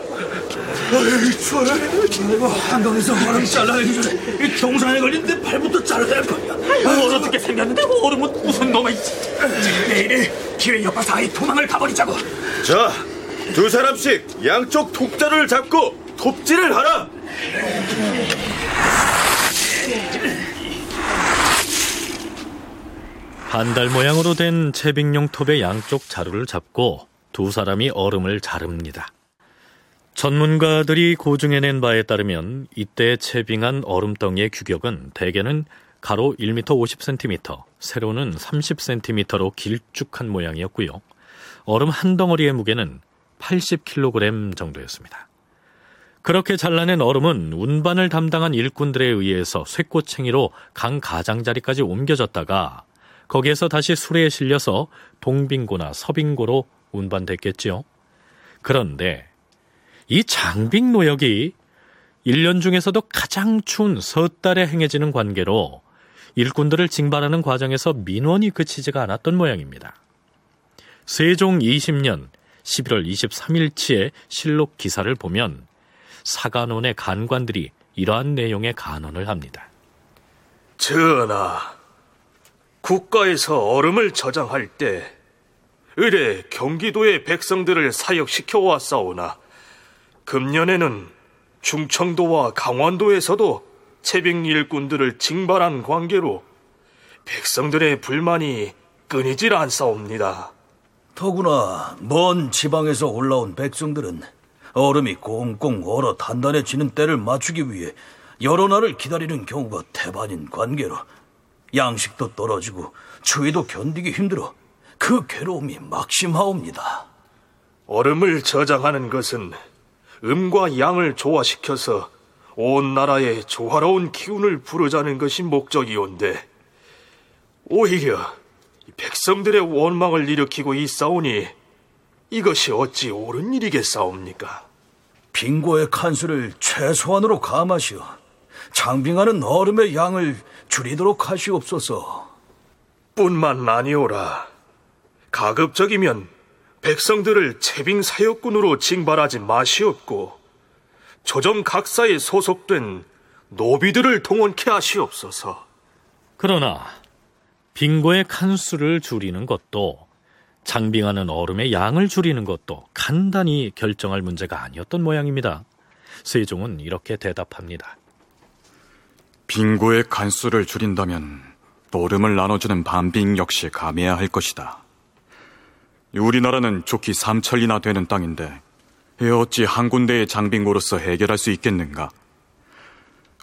한강에서 얼음 잘라야 돼. 경사에 걸리는데 발부터 잘라야 할 거야. 얼어죽게 생겼는데 얼음은 무슨 놈이. 내일에 기회 여파 사이 도망을 가버리자고. 자, 두 사람씩 양쪽 독자를 잡고 톱질을 하라. 반달 모양으로 된 채빙용 톱의 양쪽 자루를 잡고 두 사람이 얼음을 자릅니다. 전문가들이 고증해낸 바에 따르면 이때 채빙한 얼음덩이의 규격은 대개는 가로 1m 50cm, 세로는 30cm로 길쭉한 모양이었고요. 얼음 한 덩어리의 무게는 80kg 정도였습니다. 그렇게 잘라낸 얼음은 운반을 담당한 일꾼들에 의해서 쇠꼬챙이로 강 가장자리까지 옮겨졌다가 거기에서 다시 수레에 실려서 동빙고나 서빙고로 운반됐겠지요. 그런데 이 장빙 노역이 1년 중에서도 가장 추운 섣달에 행해지는 관계로 일꾼들을 징발하는 과정에서 민원이 그치지가 않았던 모양입니다. 세종 20년 11월 23일치의 실록 기사를 보면 사간원의 간관들이 이러한 내용의 간언을 합니다. 전하, 국가에서 얼음을 저장할 때 의뢰 경기도의 백성들을 사역시켜 왔사오나 금년에는 충청도와 강원도에서도 채병 일꾼들을 징발한 관계로 백성들의 불만이 끊이질 않사옵니다. 더구나 먼 지방에서 올라온 백성들은 얼음이 꽁꽁 얼어 단단해지는 때를 맞추기 위해 여러 날을 기다리는 경우가 대반인 관계로 양식도 떨어지고 추위도 견디기 힘들어 그 괴로움이 막심하옵니다. 얼음을 저장하는 것은 음과 양을 조화시켜서 온 나라에 조화로운 기운을 부르자는 것이 목적이온데 오히려 백성들의 원망을 일으키고 있사오니 이것이 어찌 옳은 일이겠사옵니까? 빙고의 칸수를 최소한으로 감하시어 장빙하는 얼음의 양을 줄이도록 하시옵소서. 뿐만 아니오라. 가급적이면 백성들을 채빙 사역군으로 징발하지 마시옵고 조정 각사에 소속된 노비들을 동원케 하시옵소서. 그러나 빙고의 칸수를 줄이는 것도 장빙하는 얼음의 양을 줄이는 것도 간단히 결정할 문제가 아니었던 모양입니다. 세종은 이렇게 대답합니다. 빙고의 칸수를 줄인다면 얼음을 나눠주는 반빙 역시 감해야 할 것이다. 우리나라는 족히 3천리나 되는 땅인데 어찌 한 군데의 장빙고로서 해결할 수 있겠는가?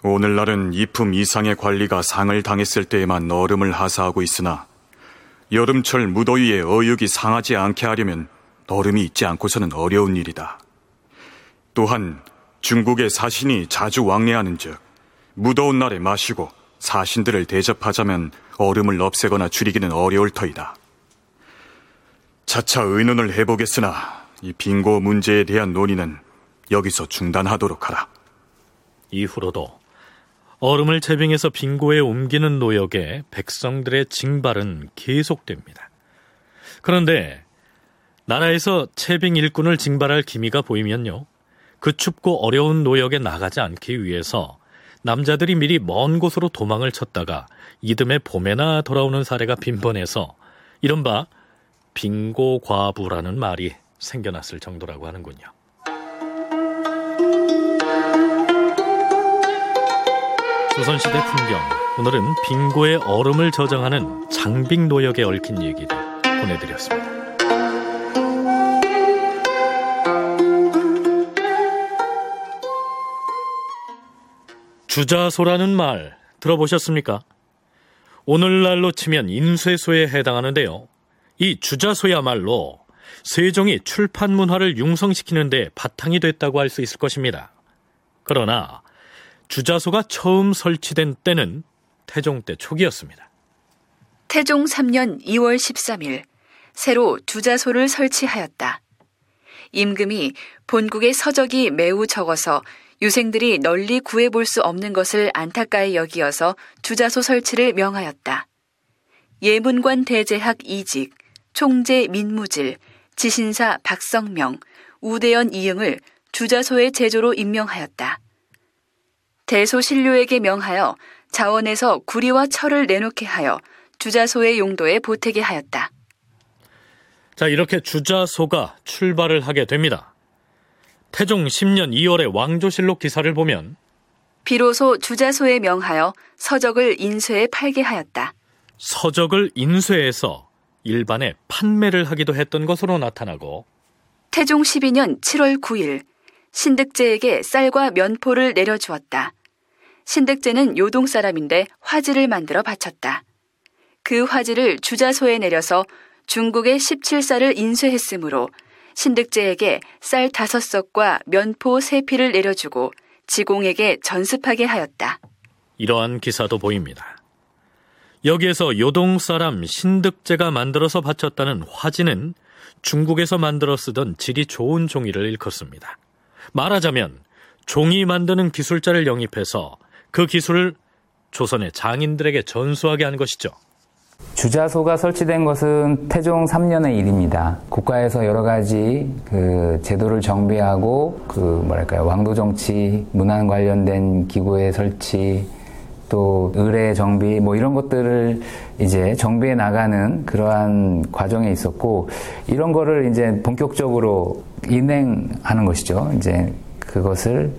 오늘날은 2품 이상의 관리가 상을 당했을 때에만 얼음을 하사하고 있으나 여름철 무더위에 어육이 상하지 않게 하려면 얼음이 있지 않고서는 어려운 일이다. 또한 중국의 사신이 자주 왕래하는 즉 무더운 날에 마시고 사신들을 대접하자면 얼음을 없애거나 줄이기는 어려울 터이다. 차차 의논을 해보겠으나 이 빙고 문제에 대한 논의는 여기서 중단하도록 하라. 이후로도 얼음을 재빙해서 빙고에 옮기는 노역에 백성들의 징발은 계속됩니다. 그런데 나라에서 채빙 일꾼을 징발할 기미가 보이면요, 그 춥고 어려운 노역에 나가지 않기 위해서 남자들이 미리 먼 곳으로 도망을 쳤다가 이듬해 봄에나 돌아오는 사례가 빈번해서 이른바 빙고 과부라는 말이 생겨났을 정도라고 하는군요. 조선시대 풍경, 오늘은 빙고에 얼음을 저장하는 장빙 노역에 얽힌 얘기를 보내드렸습니다. 주자소라는 말 들어보셨습니까? 오늘날로 치면 인쇄소에 해당하는데요, 이 주자소야말로 세종이 출판 문화를 융성시키는 데 바탕이 됐다고 할 수 있을 것입니다. 그러나 주자소가 처음 설치된 때는 태종 때 초기였습니다. 태종 3년 2월 13일 새로 주자소를 설치하였다. 임금이 본국의 서적이 매우 적어서 유생들이 널리 구해볼 수 없는 것을 안타까이 여기어서 주자소 설치를 명하였다. 예문관 대제학 이직, 총재 민무질, 지신사 박성명, 우대연 이응을 주자소의 제조로 임명하였다. 대소신료에게 명하여 자원에서 구리와 철을 내놓게 하여 주자소의 용도에 보태게 하였다. 자, 이렇게 주자소가 출발을 하게 됩니다. 태종 10년 2월의 왕조실록 기사를 보면 비로소 주자소에 명하여 서적을 인쇄해 팔게 하였다. 서적을 인쇄해서 일반에 판매를 하기도 했던 것으로 나타나고 태종 12년 7월 9일 신득제에게 쌀과 면포를 내려주었다. 신득제는 요동 사람인데 화지를 만들어 바쳤다. 그 화지를 주자소에 내려서 중국의 17사를 인쇄했으므로 신득제에게 쌀 5석과 면포 3피를 내려주고 지공에게 전습하게 하였다. 이러한 기사도 보입니다. 여기에서 요동 사람 신득제가 만들어서 바쳤다는 화지는 중국에서 만들어 쓰던 질이 좋은 종이를 일컫습니다. 말하자면 종이 만드는 기술자를 영입해서 그 기술을 조선의 장인들에게 전수하게 한 것이죠. 주자소가 설치된 것은 태종 3년의 일입니다. 국가에서 여러 가지 제도를 정비하고 왕도 정치, 문안 관련된 기구의 설치, 또 의례 정비 뭐 이런 것들을 이제 정비해 나가는 그러한 과정에 있었고, 이런 거를 이제 본격적으로 인행하는 것이죠. 이제 그것을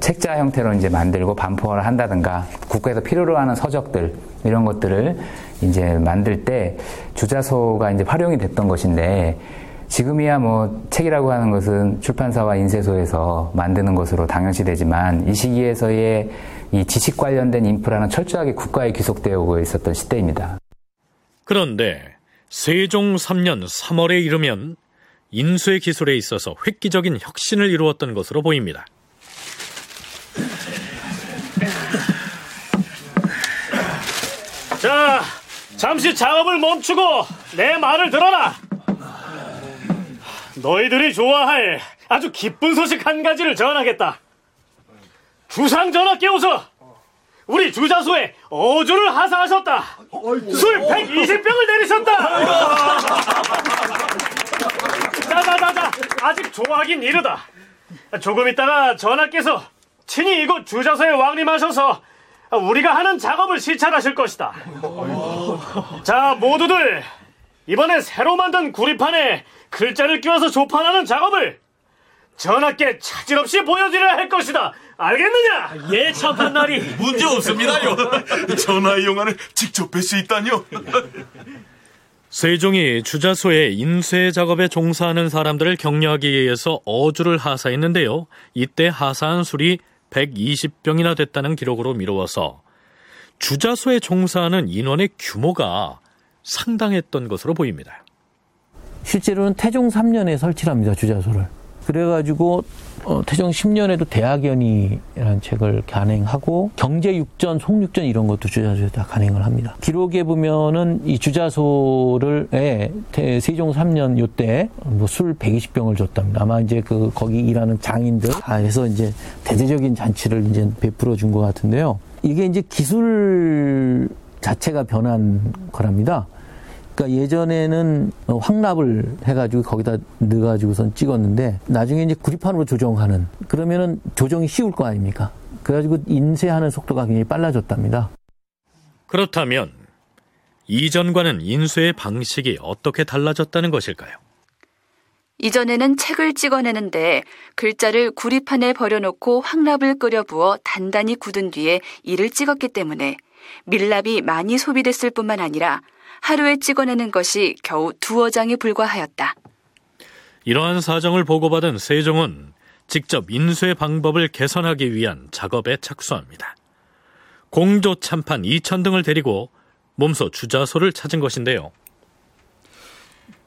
책자 형태로 이제 만들고 반포를 한다든가 국가에서 필요로 하는 서적들 이런 것들을 이제 만들 때 주자소가 이제 활용이 됐던 것인데, 지금이야 뭐 책이라고 하는 것은 출판사와 인쇄소에서 만드는 것으로 당연시 되지만, 이 시기에서의 이 지식 관련된 인프라는 철저하게 국가에 귀속되어 오고 있었던 시대입니다. 그런데 세종 3년 3월에 이르면 인쇄 기술에 있어서 획기적인 혁신을 이루었던 것으로 보입니다. 자, 잠시 작업을 멈추고 내 말을 들어라. 너희들이 좋아할 아주 기쁜 소식 한 가지를 전하겠다. 주상 전하께서 우리 주자소에 어주를 하사하셨다. 술 120병을 내리셨다. 자자자자, 아직 좋아하긴 이르다. 조금 있다가 전하께서 친히 이곳 주자소에 왕림하셔서 우리가 하는 작업을 시찰하실 것이다. 자, 모두들 이번에 새로 만든 구리판에 글자를 끼워서 조판하는 작업을 전하께 차질없이 보여드려야 할 것이다. 알겠느냐? 예, 참판나리. 문제없습니다요. 전하의 용안을 직접 뵐 수 있다뇨. 세종이 주자소에 인쇄 작업에 종사하는 사람들을 격려하기 위해서 어주를 하사했는데요, 이때 하사한 술이 120병이나 됐다는 기록으로 미루어서 주자소에 종사하는 인원의 규모가 상당했던 것으로 보입니다. 실제로는 태종 3년에 설치합니다, 주자소를. 그래가지고 태종 10년에도 대학연이라는 책을 간행하고 경제육전, 속육전 이런 것도 주자소에 다 간행을 합니다. 기록에 보면은 이 주자소를 세종 3년 요때 뭐 술 120병을 줬답니다. 아마 이제 거기 일하는 장인들 다 해서 이제 대대적인 잔치를 이제 베풀어 준 것 같은데요. 이게 이제 기술 자체가 변한 거랍니다. 그러니까 예전에는 황납을 해가지고 거기다 넣어가지고선 찍었는데, 나중에 이제 구리판으로 조정하는, 그러면은 조정이 쉬울 거 아닙니까? 그래가지고 인쇄하는 속도가 굉장히 빨라졌답니다. 그렇다면 이전과는 인쇄의 방식이 어떻게 달라졌다는 것일까요? 이전에는 책을 찍어내는데 글자를 구리판에 버려놓고 황납을 끓여 부어 단단히 굳은 뒤에 이를 찍었기 때문에 밀랍이 많이 소비됐을 뿐만 아니라 하루에 찍어내는 것이 겨우 두어 장에 불과하였다. 이러한 사정을 보고받은 세종은 직접 인쇄 방법을 개선하기 위한 작업에 착수합니다. 공조 참판 이천 등을 데리고 몸소 주자소를 찾은 것인데요.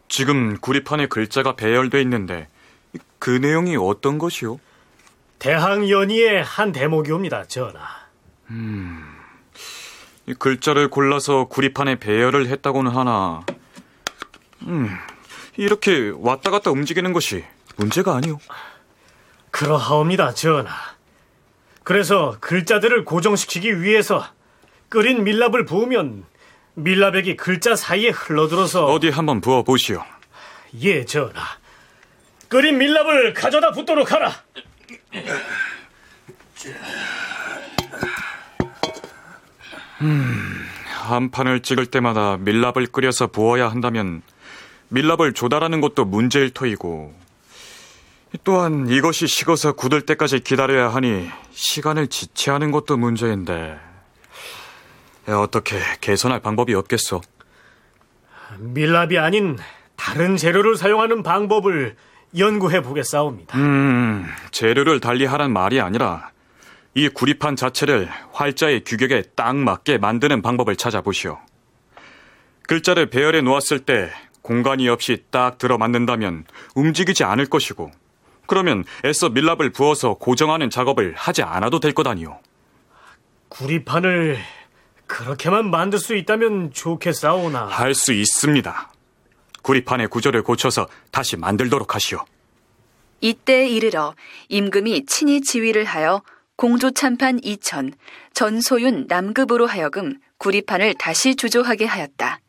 지금 구리판에 글자가 배열돼 있는데 그 내용이 어떤 것이요? 대항연의의 한 대목이옵니다, 전하. 글자를 골라서 구리판에 배열을 했다고는 하나, 이렇게 왔다 갔다 움직이는 것이 문제가 아니오. 그러하옵니다, 전하. 그래서 글자들을 고정시키기 위해서 끓인 밀랍을 부으면 밀랍액이 글자 사이에 흘러들어서. 어디 한번 부어보시오. 예, 전하. 끓인 밀랍을 가져다 붓도록 하라. 한 판을 찍을 때마다 밀랍을 끓여서 부어야 한다면 밀랍을 조달하는 것도 문제일 터이고, 또한 이것이 식어서 굳을 때까지 기다려야 하니 시간을 지체하는 것도 문제인데 어떻게 개선할 방법이 없겠소? 밀랍이 아닌 다른 재료를 사용하는 방법을 연구해 보겠사옵니다. 재료를 달리하란 말이 아니라 이 구리판 자체를 활자의 규격에 딱 맞게 만드는 방법을 찾아보시오. 글자를 배열해 놓았을 때 공간이 없이 딱 들어맞는다면 움직이지 않을 것이고, 그러면 애써 밀랍을 부어서 고정하는 작업을 하지 않아도 될 것 아니오. 구리판을 그렇게만 만들 수 있다면 좋겠사오나. 할 수 있습니다. 구리판의 구조를 고쳐서 다시 만들도록 하시오. 이때에 이르러 임금이 친히 지휘를 하여 공조참판 이천, 전소윤 남급으로 하여금 구리판을 다시 주조하게 하였다.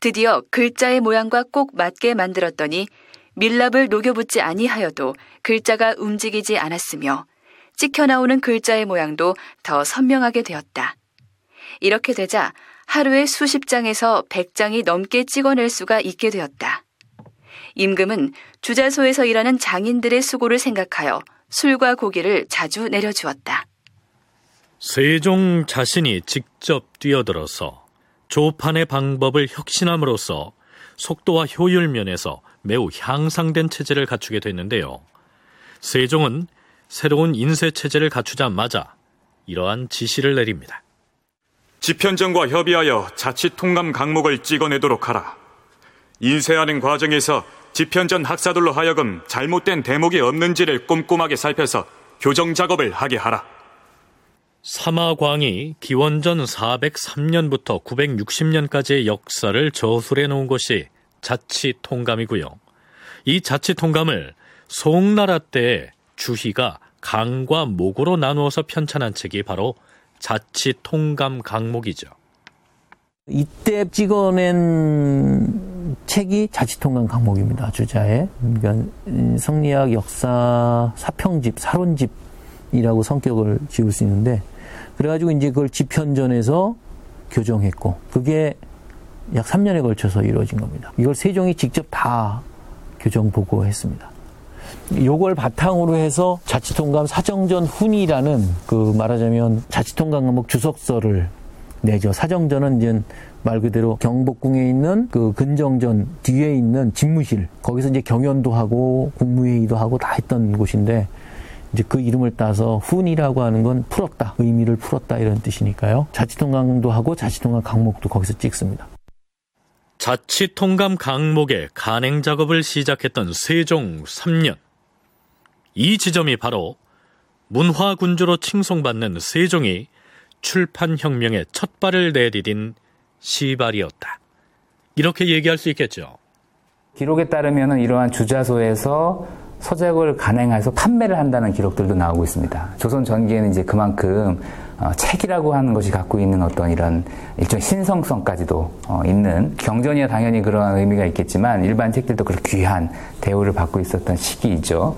드디어 글자의 모양과 꼭 맞게 만들었더니 밀랍을 녹여붙지 아니하여도 글자가 움직이지 않았으며 찍혀나오는 글자의 모양도 더 선명하게 되었다. 이렇게 되자 하루에 수십 장에서 100장이 넘게 찍어낼 수가 있게 되었다. 임금은 주자소에서 일하는 장인들의 수고를 생각하여 술과 고기를 자주 내려주었다. 세종 자신이 직접 뛰어들어서 조판의 방법을 혁신함으로써 속도와 효율 면에서 매우 향상된 체제를 갖추게 됐는데요. 세종은 새로운 인쇄 체제를 갖추자마자 이러한 지시를 내립니다. 집현정과 협의하여 자치통감 강목을 찍어내도록 하라. 인쇄하는 과정에서 집현전 학사들로 하여금 잘못된 대목이 없는지를 꼼꼼하게 살펴서 교정작업을 하게 하라. 사마광이 기원전 403년부터 960년까지의 역사를 저술해 놓은 것이 자치통감이고요. 이 자치통감을 송나라 때의 주희가 강과 목으로 나누어서 편찬한 책이 바로 자치통감 강목이죠. 이때 찍어낸 책이 자치통감 강목입니다. 주자의 그러니까 성리학, 역사, 사평집, 사론집이라고 성격을 지을 수 있는데, 그래가지고 이제 그걸 집현전에서 교정했고 그게 약 3년에 걸쳐서 이루어진 겁니다. 이걸 세종이 직접 다 교정 보고했습니다. 요걸 바탕으로 해서 자치통감 사정전 훈이라는 그 말하자면 자치통감 강목 주석서를 내죠. 사정전은 이제 말 그대로 경복궁에 있는 그 근정전 뒤에 있는 집무실, 거기서 이제 경연도 하고 국무회의도 하고 다 했던 곳인데, 이제 그 이름을 따서 훈이라고 하는 건 풀었다, 의미를 풀었다 이런 뜻이니까요. 자치통감도 하고 자치통감 강목도 거기서 찍습니다. 자치통감 강목의 간행 작업을 시작했던 세종 3년. 이 지점이 바로 문화군주로 칭송받는 세종이 출판혁명의 첫 발을 내디딘 시발이었다. 이렇게 얘기할 수 있겠죠. 기록에 따르면 이러한 주자소에서 서적을 간행해서 판매를 한다는 기록들도 나오고 있습니다. 조선 전기에는 이제 그만큼 책이라고 하는 것이 갖고 있는 어떤 이런 일종의 신성성까지도 있는, 경전이야 당연히 그러한 의미가 있겠지만 일반 책들도 그렇게 귀한 대우를 받고 있었던 시기이죠.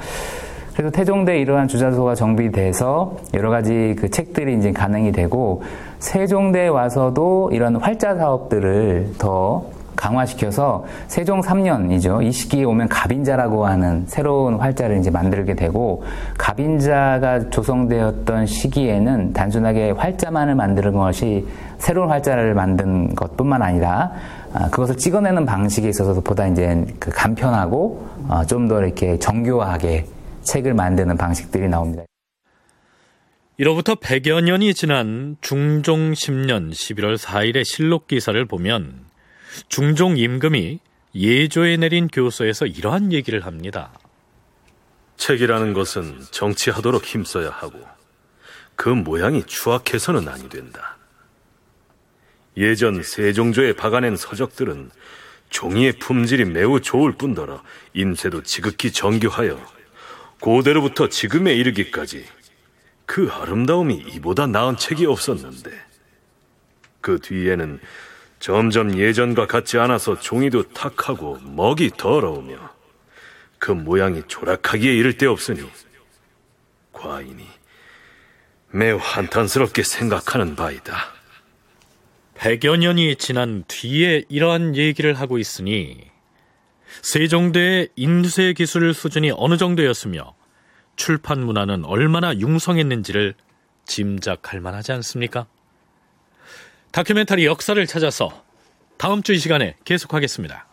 그래서 태종대 이러한 주자소가 정비돼서 여러 가지 그 책들이 이제 간행이 되고, 세종대에 와서도 이런 활자 사업들을 더 강화시켜서 세종 3년이죠. 이 시기에 오면 갑인자라고 하는 새로운 활자를 이제 만들게 되고, 갑인자가 조성되었던 시기에는 단순하게 활자만을 만드는 것이, 새로운 활자를 만든 것뿐만 아니라 그것을 찍어내는 방식에 있어서도 보다 이제 그 간편하고 좀 더 이렇게 정교하게 책을 만드는 방식들이 나옵니다. 이로부터 100여 년이 지난 중종 10년 11월 4일의 실록 기사를 보면 중종 임금이 예조에 내린 교서에서 이러한 얘기를 합니다. 책이라는 것은 정치하도록 힘써야 하고 그 모양이 추악해서는 아니 된다. 예전 세종조에 박아낸 서적들은 종이의 품질이 매우 좋을 뿐더러 인쇄도 지극히 정교하여 고대로부터 지금에 이르기까지 그 아름다움이 이보다 나은 책이 없었는데, 그 뒤에는 점점 예전과 같지 않아서 종이도 탁하고 먹이 더러우며 그 모양이 조락하기에 이를 데 없으니 과인이 매우 한탄스럽게 생각하는 바이다. 100여 년이 지난 뒤에 이러한 얘기를 하고 있으니 세종대의 인쇄 기술 수준이 어느 정도였으며 출판 문화는 얼마나 융성했는지를 짐작할 만하지 않습니까? 다큐멘터리 역사를 찾아서 다음 주 이 시간에 계속하겠습니다.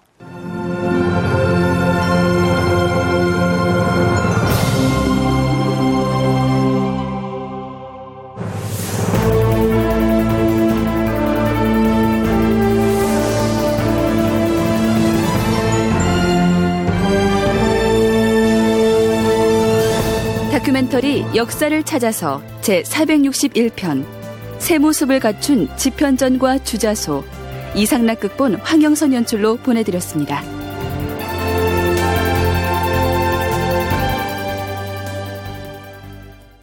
다큐멘터리 역사를 찾아서 제461편 새 모습을 갖춘 집현전과 주자소, 이상락 극본, 황영선 연출로 보내드렸습니다.